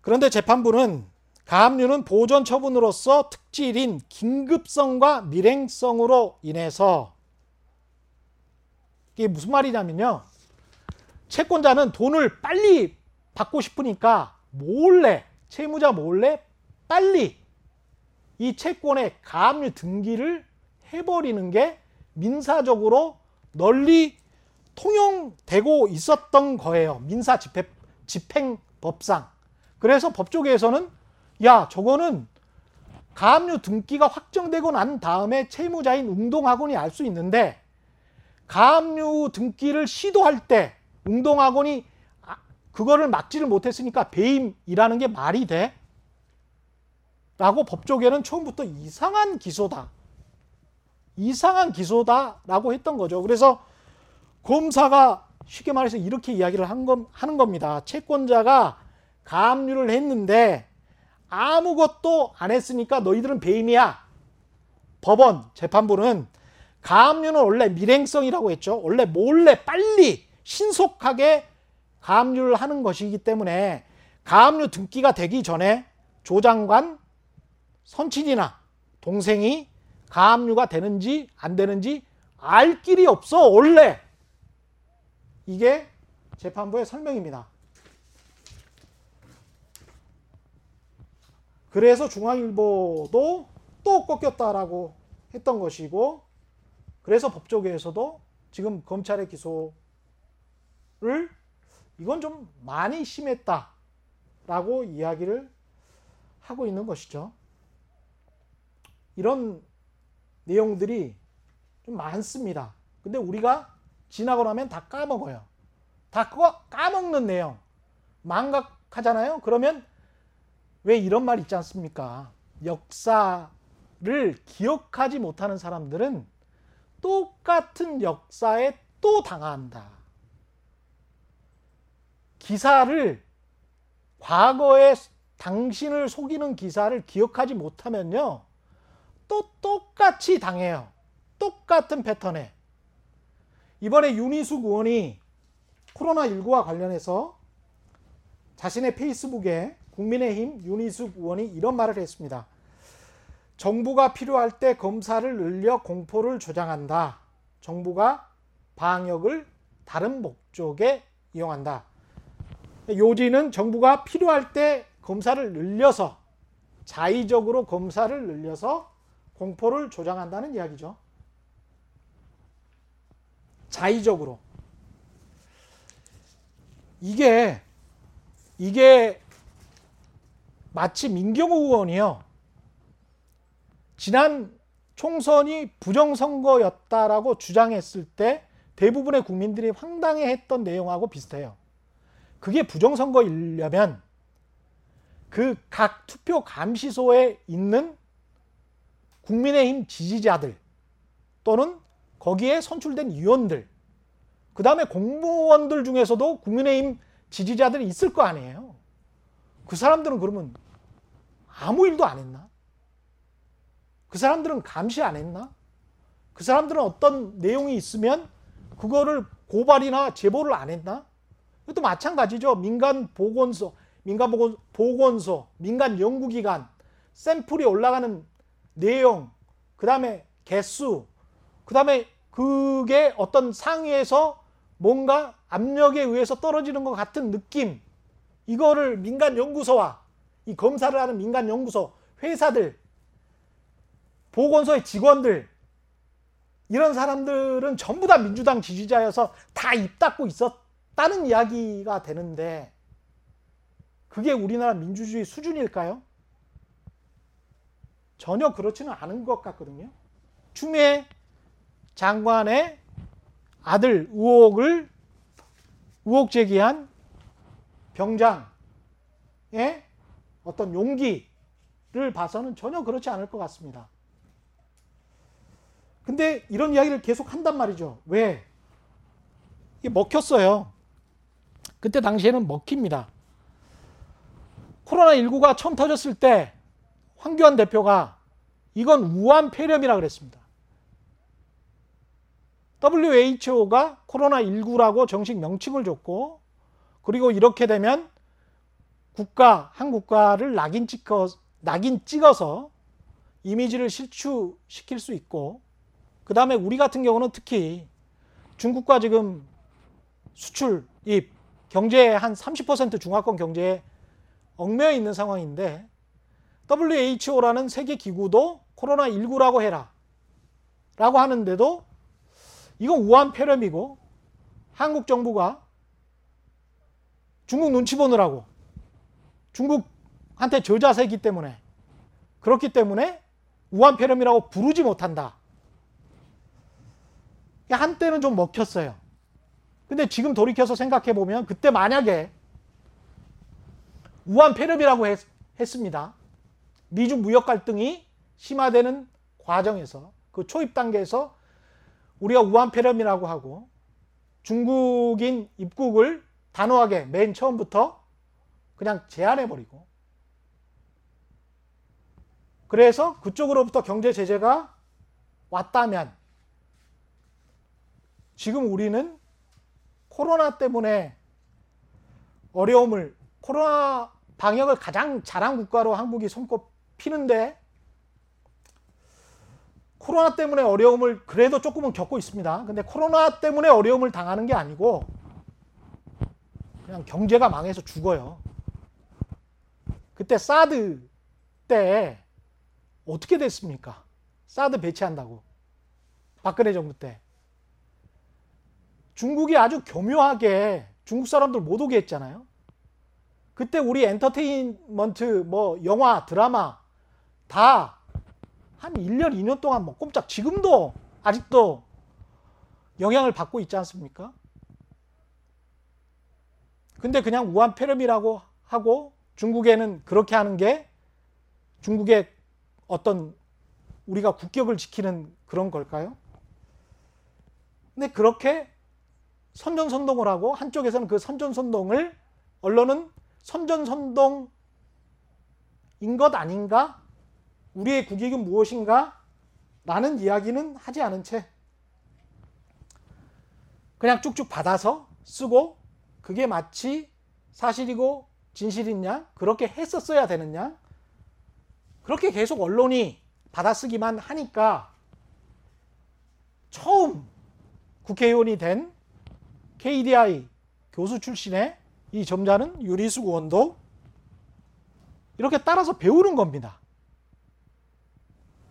그런데 재판부는 가압류는 보전 처분으로서 특질인 긴급성과 밀행성으로 인해서, 이게 무슨 말이냐면요, 채권자는 돈을 빨리 받고 싶으니까 몰래, 채무자 몰래 빨리 이 채권의 가압류 등기를 해버리는 게 민사적으로 널리 통용되고 있었던 거예요. 민사 집행법상. 그래서 법조계에서는 야, 저거는 가압류 등기가 확정되고 난 다음에 채무자인 웅동학원이 알 수 있는데 가압류 등기를 시도할 때 웅동학원이 그거를 막지를 못했으니까 배임이라는 게 말이 돼? 라고 법조계는 처음부터 이상한 기소다라고 했던 거죠. 그래서 검사가 쉽게 말해서 이렇게 이야기를 하는 겁니다. 채권자가 가압류를 했는데 아무것도 안 했으니까 너희들은 배임이야. 법원, 재판부는 가압류는 원래 밀행성이라고 했죠. 원래 몰래 빨리 신속하게 가압류를 하는 것이기 때문에 가압류 등기가 되기 전에 조 장관 선친이나 동생이 가압류가 되는지 안 되는지 알 길이 없어 원래. 이게 재판부의 설명입니다. 그래서 중앙일보도 또 꺾였다라고 했던 것이고, 그래서 법조계에서도 지금 검찰의 기소를 이건 좀 많이 심했다라고 이야기를 하고 있는 것이죠. 이런 내용들이 좀 많습니다. 근데 우리가 지나고 나면 다 까먹어요. 다 까먹는 내용. 망각하잖아요. 그러면 왜 이런 말 있지 않습니까? 역사를 기억하지 못하는 사람들은 똑같은 역사에 또 당한다. 기사를, 과거에 당신을 속이는 기사를 기억하지 못하면요, 또 똑같이 당해요. 똑같은 패턴에. 이번에 윤희숙 의원이 코로나19와 관련해서 자신의 페이스북에 국민의힘 윤희숙 의원이 이런 말을 했습니다. 정부가 필요할 때 검사를 늘려 공포를 조장한다. 정부가 방역을 다른 목적에 이용한다. 요지는 정부가 필요할 때 검사를 늘려서, 자의적으로 검사를 늘려서 공포를 조장한다는 이야기죠. 자의적으로. 이게 마치 민경우 의원이요, 지난 총선이 부정선거였다라고 주장했을 때 대부분의 국민들이 황당해했던 내용하고 비슷해요. 그게 부정선거이려면 그 각 투표 감시소에 있는 국민의힘 지지자들 또는 거기에 선출된 의원들, 그 다음에 공무원들 중에서도 국민의힘 지지자들이 있을 거 아니에요. 그 사람들은 그러면 아무 일도 안 했나? 그 사람들은 감시 안 했나? 그 사람들은 어떤 내용이 있으면 그거를 고발이나 제보를 안 했나? 이것도 마찬가지죠. 민간 보건소, 민간 연구기관, 샘플이 올라가는 내용, 그 다음에 개수, 그 다음에 그게 어떤 상위에서 뭔가 압력에 의해서 떨어지는 것 같은 느낌. 이거를 민간 연구소와 이 검사를 하는 민간 연구소, 회사들, 보건소의 직원들, 이런 사람들은 전부 다 민주당 지지자여서 다 입 닫고 있었다는 이야기가 되는데, 그게 우리나라 민주주의 수준일까요? 전혀 그렇지는 않은 것 같거든요. 추미애 장관의 아들 의혹 제기한 병장의 어떤 용기를 봐서는 전혀 그렇지 않을 것 같습니다. 근데 이런 이야기를 계속 한단 말이죠. 왜? 이게 먹혔어요. 그때 당시에는 먹힙니다. 코로나19가 처음 터졌을 때 황교안 대표가 이건 우한 폐렴이라고 그랬습니다. WHO가 코로나19라고 정식 명칭을 줬고, 그리고 이렇게 되면 한국가를 낙인 찍어서 이미지를 실추시킬 수 있고, 그 다음에 우리 같은 경우는 특히 중국과 지금 수출입, 경제의 한 30% 중화권 경제에 얽매여 있는 상황인데, WHO라는 세계기구도 코로나19라고 해라 라고 하는데도 이건 우한 폐렴이고, 한국 정부가 중국 눈치 보느라고 중국한테 저자세이기 때문에, 그렇기 때문에 우한 폐렴이라고 부르지 못한다. 한때는 좀 먹혔어요. 근데 지금 돌이켜서 생각해보면, 그때 만약에 우한 폐렴이라고 했습니다. 미중 무역 갈등이 심화되는 과정에서, 그 초입 단계에서 우리가 우한 폐렴이라고 하고 중국인 입국을 단호하게 맨 처음부터 그냥 제한해버리고, 그래서 그쪽으로부터 경제 제재가 왔다면, 지금 우리는 코로나 때문에 어려움을, 코로나 방역을 가장 잘한 국가로 한국이 손꼽히는데 코로나 때문에 어려움을 그래도 조금은 겪고 있습니다. 근데 코로나 때문에 어려움을 당하는 게 아니고 그냥 경제가 망해서 죽어요. 그때 사드 때 어떻게 됐습니까? 사드 배치한다고, 박근혜 정부 때. 중국이 아주 교묘하게 중국 사람들 못 오게 했잖아요. 그때 우리 엔터테인먼트, 영화, 드라마 다 한 1년, 2년 동안 꼼짝, 지금도 아직도 영향을 받고 있지 않습니까? 근데 그냥 우한 폐렴이라고 하고, 중국에는 그렇게 하는 게 중국의 어떤 우리가 국격을 지키는 그런 걸까요? 근데 그렇게 선전선동을 하고, 한쪽에서는 그 선전선동을, 언론은 선전선동인 것 아닌가? 우리의 국익은 무엇인가? 라는 이야기는 하지 않은 채 그냥 쭉쭉 받아서 쓰고, 그게 마치 사실이고 진실인 양, 그렇게 했었어야 되는 양, 그렇게 계속 언론이 받아쓰기만 하니까 처음 국회의원이 된 KDI 교수 출신의 이 점자는 윤희숙 의원도 이렇게 따라서 배우는 겁니다.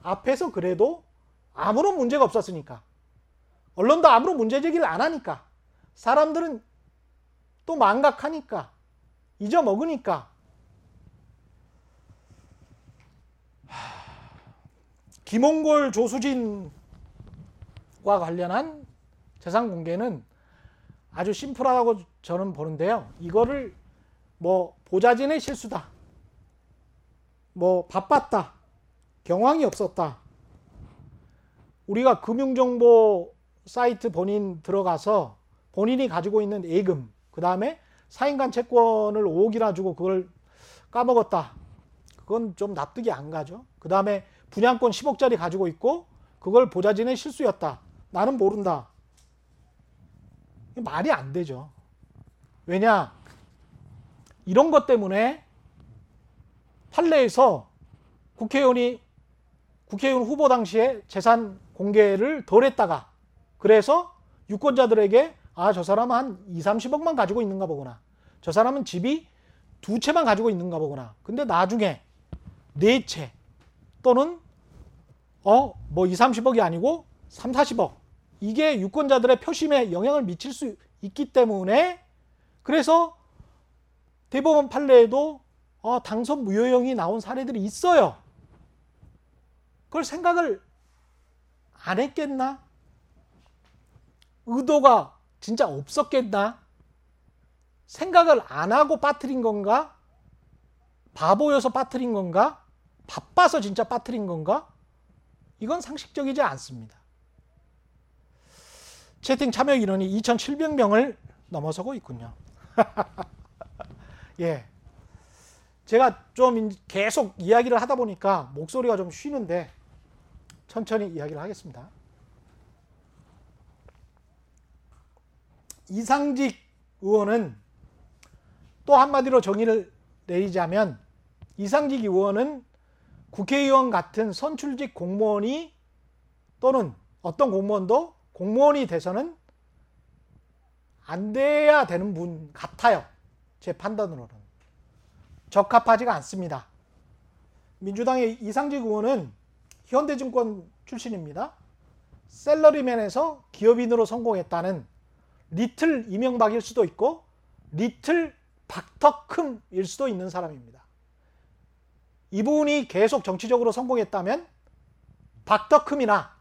앞에서 그래도 아무런 문제가 없었으니까, 언론도 아무런 문제 제기를 안 하니까, 사람들은 또 망각하니까, 잊어먹으니까. 김홍걸 조수진과 관련한 재산 공개는 아주 심플하다고 저는 보는데요. 이거를 보좌진의 실수다, 바빴다, 경황이 없었다, 우리가 금융정보 사이트 본인 들어가서 본인이 가지고 있는 예금, 그 다음에 사인간 채권을 5억이나 주고 그걸 까먹었다, 그건 좀 납득이 안 가죠. 그다음에 분양권 10억짜리 가지고 있고 그걸 보좌진의 실수였다. 나는 모른다. 말이 안 되죠. 왜냐? 이런 것 때문에 판례에서 국회의원 후보 당시에 재산 공개를 덜 했다가 그래서 유권자들에게 아, 저 사람은 한 2, 30억만 가지고 있는가 보구나. 저 사람은 집이 2채만 가지고 있는가 보구나. 근데 나중에 4채 또는 뭐 2, 30억이 아니고 3, 40억. 이게 유권자들의 표심에 영향을 미칠 수 있기 때문에 그래서 대법원 판례에도 당선 무효형이 나온 사례들이 있어요. 그걸 생각을 안 했겠나? 의도가 진짜 없었겠나? 생각을 안 하고 빠뜨린 건가? 바보여서 빠뜨린 건가? 바빠서 진짜 빠뜨린 건가? 이건 상식적이지 않습니다. 채팅 참여 인원이 2,700명을 넘어서고 있군요. 예, 제가 좀 계속 이야기를 하다 보니까 목소리가 좀 쉬는데 천천히 이야기를 하겠습니다. 이상직 의원은 또 한마디로 정의를 내리자면 이상직 의원은 국회의원 같은 선출직 공무원이 또는 어떤 공무원도 공무원이 돼서는 안 돼야 되는 분 같아요. 제 판단으로는. 적합하지가 않습니다. 민주당의 이상직 의원은 현대증권 출신입니다. 셀러리맨에서 기업인으로 성공했다는 리틀 이명박일 수도 있고 리틀 박덕흠일 수도 있는 사람입니다. 이분이 계속 정치적으로 성공했다면 박덕흠이나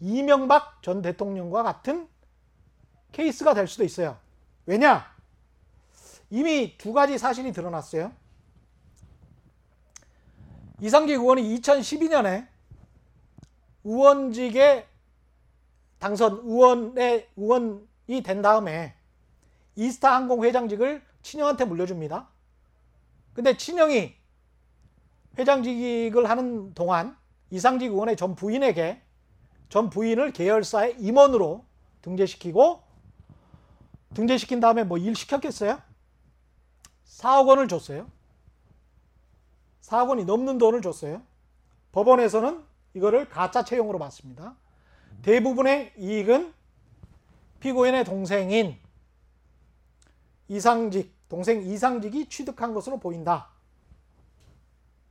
이명박 전 대통령과 같은 케이스가 될 수도 있어요. 왜냐? 이미 두 가지 사실이 드러났어요. 이상직 의원이 2012년에 의원직에 당선 의원이 된 다음에 이스타항공 회장직을 친형한테 물려줍니다. 근데 친형이 회장직을 하는 동안 이상직 의원의 전 부인을 계열사의 임원으로 등재시킨 다음에 뭐 일 시켰겠어요? 4억 원을 줬어요. 4억 원이 넘는 돈을 줬어요. 법원에서는 이거를 가짜 채용으로 봤습니다. 대부분의 이익은 피고인의 동생인 동생 이상직이 취득한 것으로 보인다.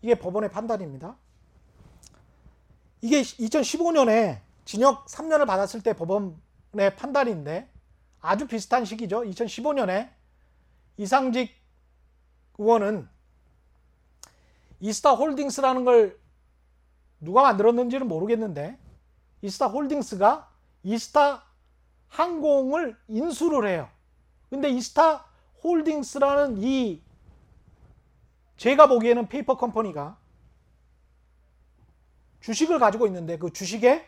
이게 법원의 판단입니다. 이게 2015년에 징역 3년을 받았을 때 법원의 판단인데 아주 비슷한 시기죠. 2015년에 이상직 의원은 이스타 홀딩스라는 걸 누가 만들었는지는 모르겠는데 이스타 홀딩스가 이스타 항공을 인수를 해요. 근데 이스타 홀딩스라는 이 제가 보기에는 페이퍼 컴퍼니가 주식을 가지고 있는데 그 주식에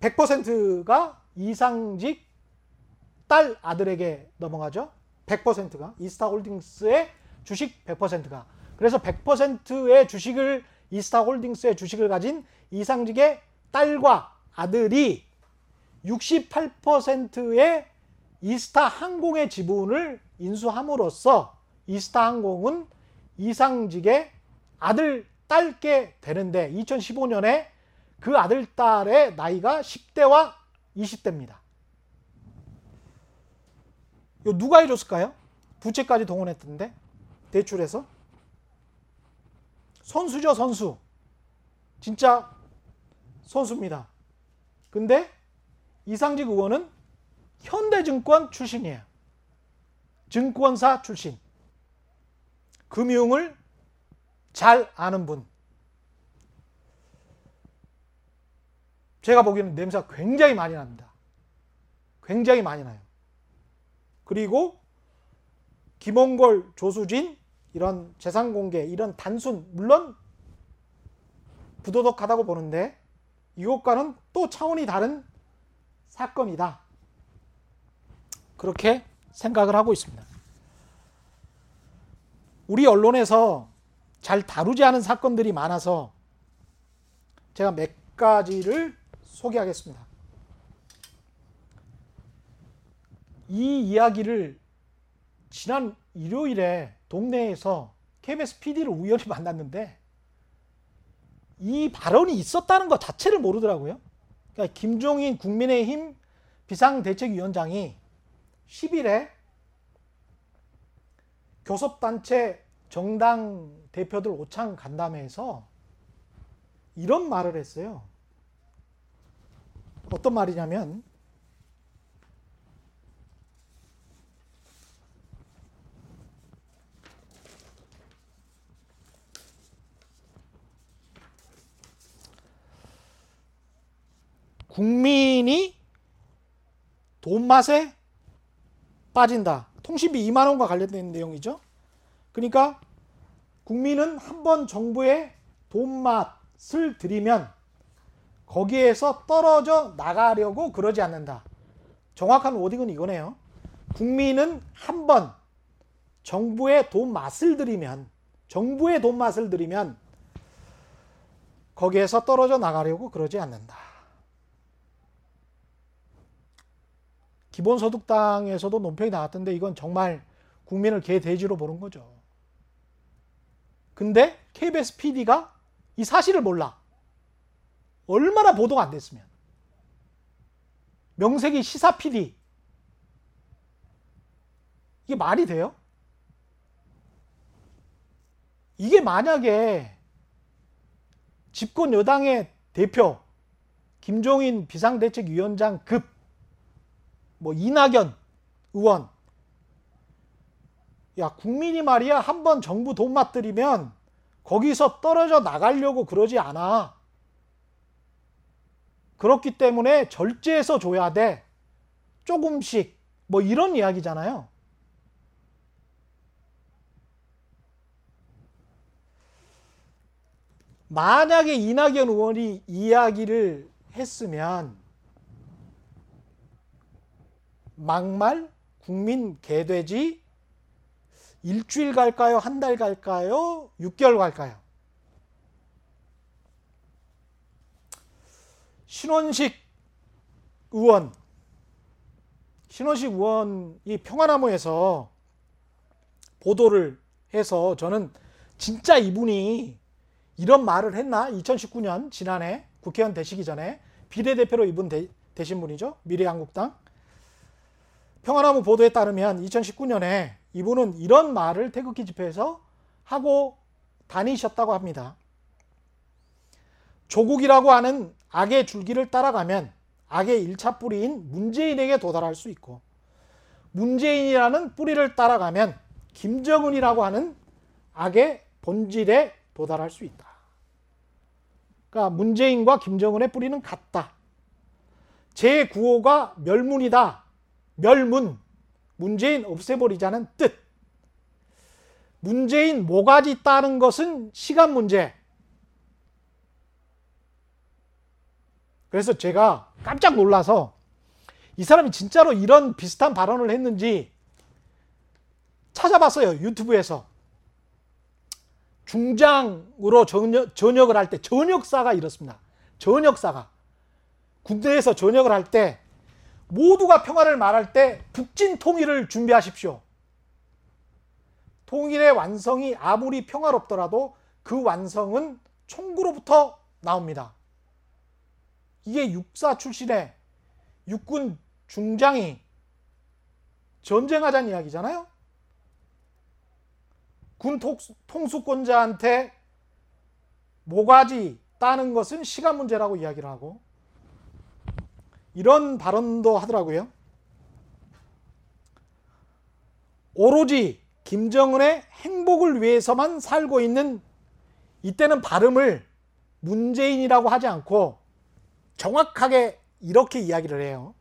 %가 이상직 딸 아들에게 넘어가죠. 100%가 이스타 홀딩스의 주식 100%가. 그래서 100%의 주식을 이스타 홀딩스의 주식을 가진 이상직의 딸과 아들이 68%의 이스타 항공의 지분을 인수함으로써 이스타 항공은 이상직의 아들, 딸게 되는데 2015년에 그 아들, 딸의 나이가 10대와 20대입니다. 이거 누가 해줬을까요? 부채까지 동원했던데 대출해서. 선수죠, 선수. 진짜 선수입니다. 근데 이상직 의원은 현대증권 출신이에요. 증권사 출신. 금융을 잘 아는 분. 제가 보기에는 냄새가 굉장히 많이 납니다. 굉장히 많이 나요. 그리고 김홍걸, 조수진 이런 재산공개, 이런 단순, 물론 부도덕하다고 보는데 이것과는 또 차원이 다른 사건이다. 그렇게 생각을 하고 있습니다. 우리 언론에서 잘 다루지 않은 사건들이 많아서 제가 몇 가지를 소개하겠습니다. 이 이야기를 지난 일요일에 동네에서 KBS PD를 우연히 만났는데 이 발언이 있었다는 것 자체를 모르더라고요. 그러니까 김종인 국민의힘 비상대책위원장이 10일에 교섭단체 정당 대표들 오찬 간담회에서 이런 말을 했어요. 어떤 말이냐면 국민이 돈 맛에 빠진다. 통신비 2만 원과 관련된 내용이죠. 그러니까 국민은 한번 정부에 돈 맛을 들이면 거기에서 떨어져 나가려고 그러지 않는다. 정확한 워딩은 이거네요. 국민은 한번 정부에 돈 맛을 들이면 거기에서 떨어져 나가려고 그러지 않는다. 기본소득당에서도 논평이 나왔던데 이건 정말 국민을 개돼지로 보는 거죠. 근데 KBS PD가 이 사실을 몰라. 얼마나 보도가 안 됐으면. 명색이 시사 PD. 이게 말이 돼요? 이게 만약에 집권 여당의 대표 김종인 비상대책위원장급 이낙연 의원, 야 국민이 말이야 한번 정부 돈 맞들이면 거기서 떨어져 나가려고 그러지 않아. 그렇기 때문에 절제해서 줘야 돼. 조금씩 이런 이야기잖아요. 만약에 이낙연 의원이 이야기를 했으면 막말, 국민, 개돼지, 일주일 갈까요? 한 달 갈까요? 6개월 갈까요? 신원식 의원이 평화나무에서 보도를 해서 저는 진짜 이분이 이런 말을 했나? 2019년 지난해 국회의원 되시기 전에 비례대표로 이분 되신 분이죠. 미래한국당. 평화나무 보도에 따르면 2019년에 이분은 이런 말을 태극기 집회에서 하고 다니셨다고 합니다. 조국이라고 하는 악의 줄기를 따라가면 악의 1차 뿌리인 문재인에게 도달할 수 있고 문재인이라는 뿌리를 따라가면 김정은이라고 하는 악의 본질에 도달할 수 있다. 그러니까 문재인과 김정은의 뿌리는 같다. 제9호가 멸문이다. 멸문, 문재인 없애버리자는 뜻. 문재인 모가지 따는 것은 시간 문제. 그래서 제가 깜짝 놀라서 이 사람이 진짜로 이런 비슷한 발언을 했는지 찾아봤어요. 유튜브에서. 중장으로 전역을 할 때 전역사가 이렇습니다. 전역사가. 군대에서 전역을 할 때 모두가 평화를 말할 때 북진 통일을 준비하십시오. 통일의 완성이 아무리 평화롭더라도 그 완성은 총구로부터 나옵니다. 이게 육사 출신의 육군 중장이 전쟁하자는 이야기잖아요. 군 통수권자한테 모가지 따는 것은 시간 문제라고 이야기를 하고 이런 발언도 하더라고요. 오로지 김정은의 행복을 위해서만 살고 있는 이때는 발음을 문재인이라고 하지 않고 정확하게 이렇게 이야기를 해요.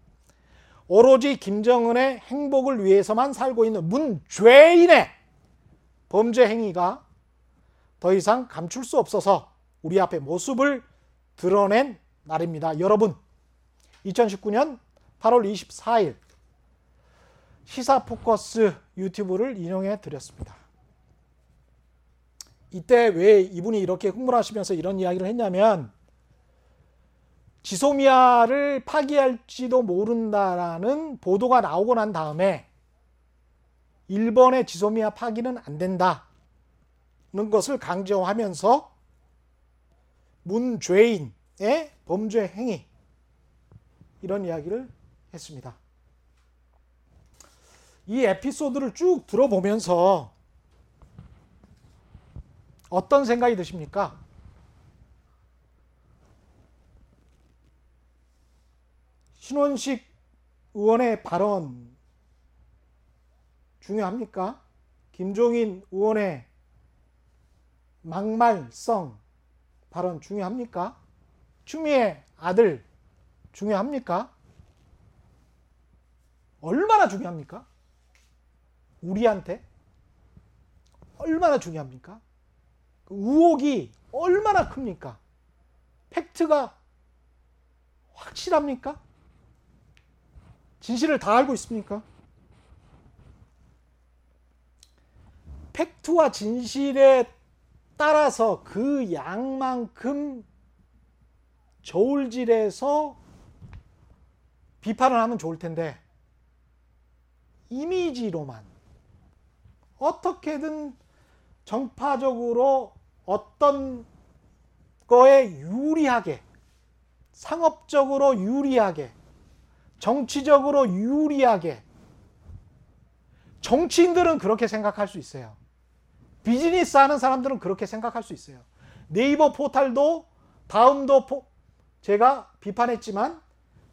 오로지 김정은의 행복을 위해서만 살고 있는 문죄인의 범죄 행위가 더 이상 감출 수 없어서 우리 앞에 모습을 드러낸 날입니다. 여러분. 2019년 8월 24일 시사포커스 유튜브를 인용해 드렸습니다. 이때 왜 이분이 이렇게 흥분하시면서 이런 이야기를 했냐면 지소미아를 파기할지도 모른다라는 보도가 나오고 난 다음에 일본의 지소미아 파기는 안 된다는 것을 강조하면서 문죄인의 범죄 행위 이런 이야기를 했습니다. 이 에피소드를 쭉 들어보면서 어떤 생각이 드십니까? 신원식 의원의 발언 중요합니까? 김종인 의원의 막말성 발언 중요합니까? 추미애 아들 중요합니까? 얼마나 중요합니까? 우리한테 얼마나 중요합니까? 그 의혹이 얼마나 큽니까? 팩트가 확실합니까? 진실을 다 알고 있습니까? 팩트와 진실에 따라서 그 양만큼 저울질해서 비판을 하면 좋을 텐데 이미지로만 어떻게든 정파적으로 어떤 거에 유리하게, 상업적으로 유리하게, 정치적으로 유리하게, 정치인들은 그렇게 생각할 수 있어요. 비즈니스 하는 사람들은 그렇게 생각할 수 있어요. 네이버 포탈도 다음도 제가 비판했지만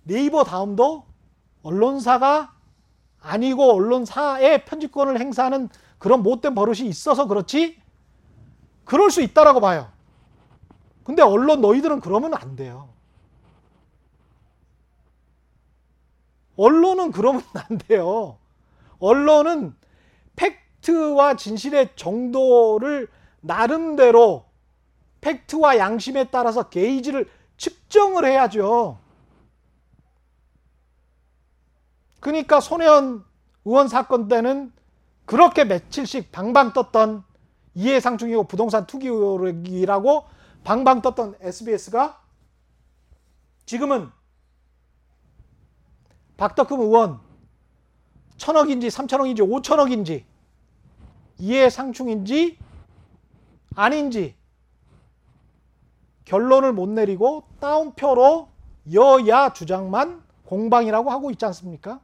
네이버 다음도 언론사가 아니고 언론사의 편집권을 행사하는 그런 못된 버릇이 있어서 그렇지 그럴 수 있다라고 봐요. 근데 언론 너희들은 그러면 안 돼요. 언론은 그러면 안 돼요. 언론은 팩트와 진실의 정도를 나름대로 팩트와 양심에 따라서 게이지를 측정을 해야죠. 그러니까 손혜원 의원 사건 때는 그렇게 며칠씩 방방 떴던 이해상충이고 부동산 투기 의혹이라고 방방 떴던 SBS가 지금은 박덕흠 의원 1,000억인지 3,000억인지 5,000억인지 이해상충인지 아닌지 결론을 못 내리고 따옴표로 여야 주장만 공방이라고 하고 있지 않습니까?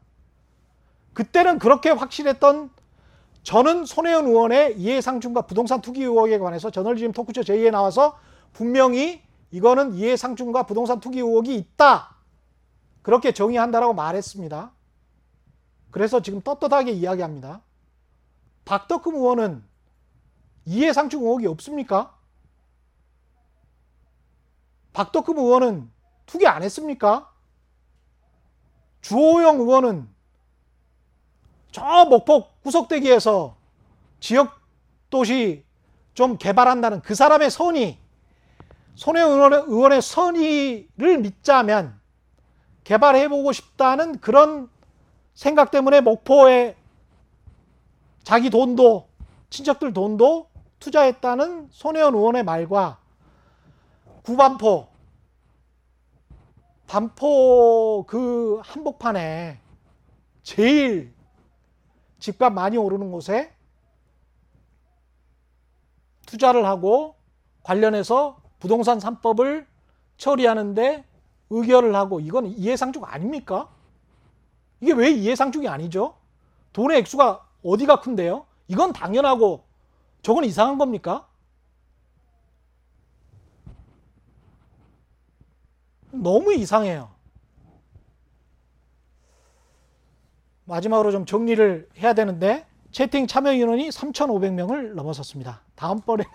그때는 그렇게 확실했던 저는 손혜원 의원의 이해상충과 부동산 투기 의혹에 관해서 저널리즘 토크쇼 제2에 나와서 분명히 이거는 이해상충과 부동산 투기 의혹이 있다. 그렇게 정의한다라고 말했습니다. 그래서 지금 떳떳하게 이야기합니다. 박덕흠 의원은 이해상충 의혹이 없습니까? 박덕흠 의원은 투기 안 했습니까? 주호영 의원은 저 목포 구석대기에서 지역도시 좀 개발한다는 그 사람의 선의, 손혜원 의원의 선의를 믿자면 개발해보고 싶다는 그런 생각 때문에 목포에 자기 돈도 친척들 돈도 투자했다는 손혜원 의원의 말과 구반포, 반포 그 한복판에 제일 집값 많이 오르는 곳에 투자를 하고 관련해서 부동산 3법을 처리하는데 의결을 하고 이건 이해상충 아닙니까? 이게 왜 이해상충이 아니죠? 돈의 액수가 어디가 큰데요? 이건 당연하고 저건 이상한 겁니까? 너무 이상해요. 마지막으로 좀 정리를 해야 되는데 채팅 참여 인원이 3,500명을 넘어섰습니다. 다음번에는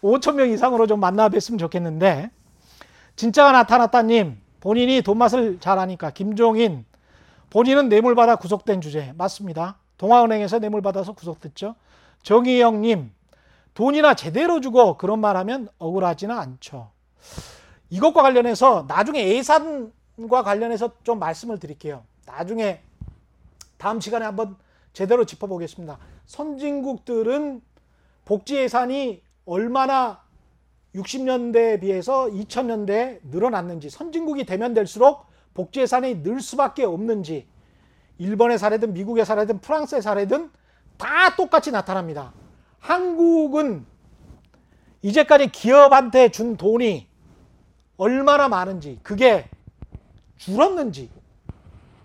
5,000명 이상으로 좀 만나 뵀으면 좋겠는데 진짜가 나타났다님 본인이 돈맛을 잘 아니까 김종인 본인은 뇌물받아 구속된 주제 맞습니다. 동아은행에서 뇌물받아서 구속됐죠. 정희영님 돈이나 제대로 주고 그런 말하면 억울하지는 않죠. 이것과 관련해서 나중에 예산과 관련해서 좀 말씀을 드릴게요. 나중에 다음 시간에 한번 제대로 짚어보겠습니다. 선진국들은 복지 예산이 얼마나 60년대에 비해서 2000년대에 늘어났는지, 선진국이 되면 될수록 복지 예산이 늘 수밖에 없는지, 일본의 사례든 미국의 사례든 프랑스의 사례든 다 똑같이 나타납니다. 한국은 이제까지 기업한테 준 돈이 얼마나 많은지, 그게 줄었는지,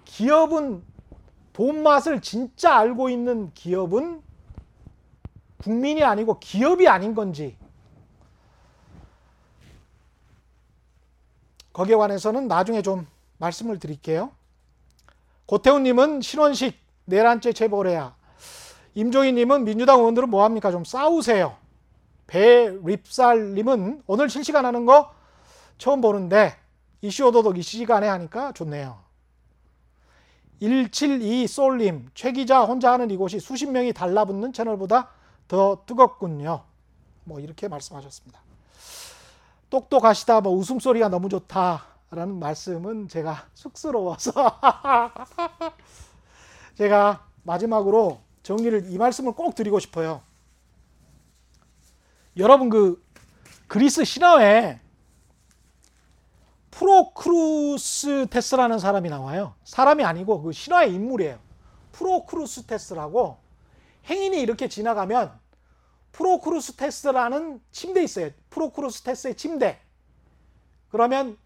기업은 돈 맛을 진짜 알고 있는 기업은 국민이 아니고 기업이 아닌 건지, 거기에 관해서는 나중에 좀 말씀을 드릴게요. 고태훈님은 신원식 내란죄 재벌해야, 임종희님은 민주당 의원들은 뭐합니까? 좀 싸우세요. 배립살님은 오늘 실시간 하는 거 처음 보는데 이슈오도독 이 시간에 하니까 좋네요. 172솔님, 최 기자 혼자 하는 이곳이 수십 명이 달라붙는 채널보다 더 뜨겁군요. 뭐 이렇게 말씀하셨습니다. 똑똑하시다, 뭐 웃음소리가 너무 좋다라는 말씀은 제가 쑥스러워서 제가 마지막으로 정리를, 이 말씀을 꼭 드리고 싶어요. 여러분, 그 그리스 신화에 프로크루스테스라는 사람이 나와요. 사람이 아니고 그 신화의 인물이에요. 프로크루스테스라고 행인이 이렇게 지나가면 프로크루스테스라는 침대 있어요. 프로크루스테스의 침대. 그러면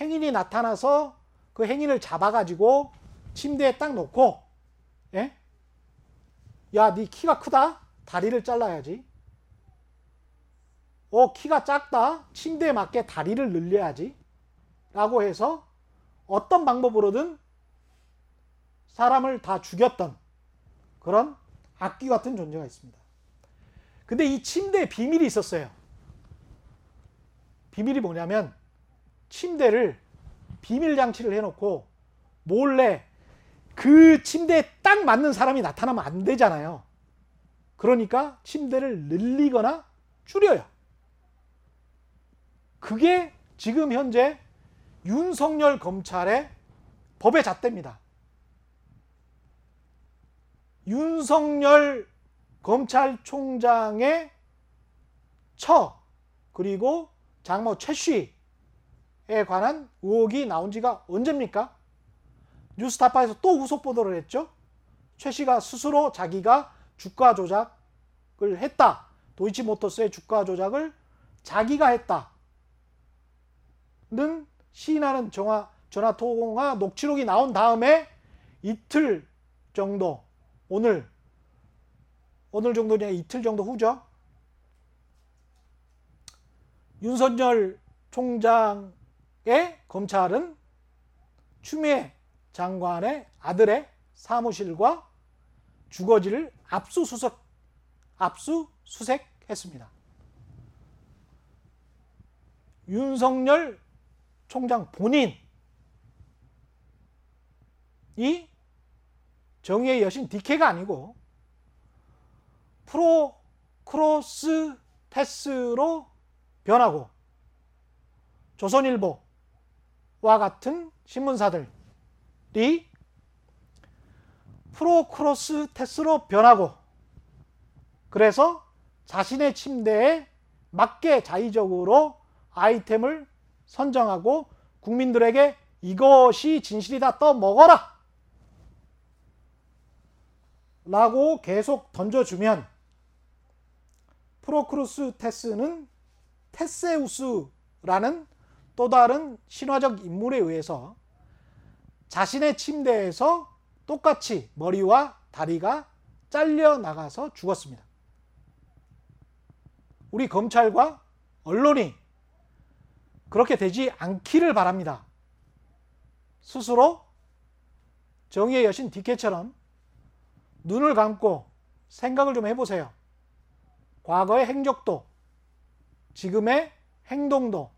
행인이 나타나서 그 행인을 잡아가지고 침대에 딱 놓고, 예? 야, 네 키가 크다? 다리를 잘라야지. 키가 작다? 침대에 맞게 다리를 늘려야지. 라고 해서 어떤 방법으로든 사람을 다 죽였던 그런 악귀 같은 존재가 있습니다. 근데 이 침대에 비밀이 있었어요. 비밀이 뭐냐면, 침대를 비밀 장치를 해놓고 몰래 그 침대에 딱 맞는 사람이 나타나면 안 되잖아요. 그러니까 침대를 늘리거나 줄여요. 그게 지금 현재 윤석열 검찰의 법의 잣대입니다. 윤석열 검찰총장의 처, 그리고 장모 최 씨에 관한 의혹이 나온 지가 언제입니까? 뉴스타파에서 또 후속 보도를 했죠. 최 씨가 스스로 자기가 주가 조작을 했다. 도이치모터스의 주가 조작을 자기가 했다는 시인하는 전화통화 녹취록이 나온 다음에 이틀 정도, 오늘 정도냐, 이틀 정도 후죠. 윤석열 총장의 검찰은 추미애 장관의 아들의 사무실과 주거지를 압수수색했습니다. 윤석열 총장 본인이 정의의 여신 디케가 아니고 프로크로스 테스로 변하고, 조선일보와 같은 신문사들이 프로크로스 테스로 변하고, 그래서 자신의 침대에 맞게 자의적으로 아이템을 선정하고 국민들에게 이것이 진실이다, 떠먹어라 라고 계속 던져주면 프로크루스 테스는 테세우스라는 또 다른 신화적 인물에 의해서 자신의 침대에서 똑같이 머리와 다리가 잘려나가서 죽었습니다. 우리 검찰과 언론이 그렇게 되지 않기를 바랍니다. 스스로 정의의 여신 디케처럼 눈을 감고 생각을 좀 해보세요. 과거의 행적도, 지금의 행동도,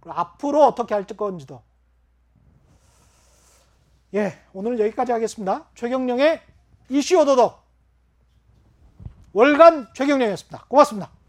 그리고 앞으로 어떻게 할 건지도. 예, 오늘은 여기까지 하겠습니다. 최경영의 이슈 오도독, 월간 최경영이었습니다. 고맙습니다.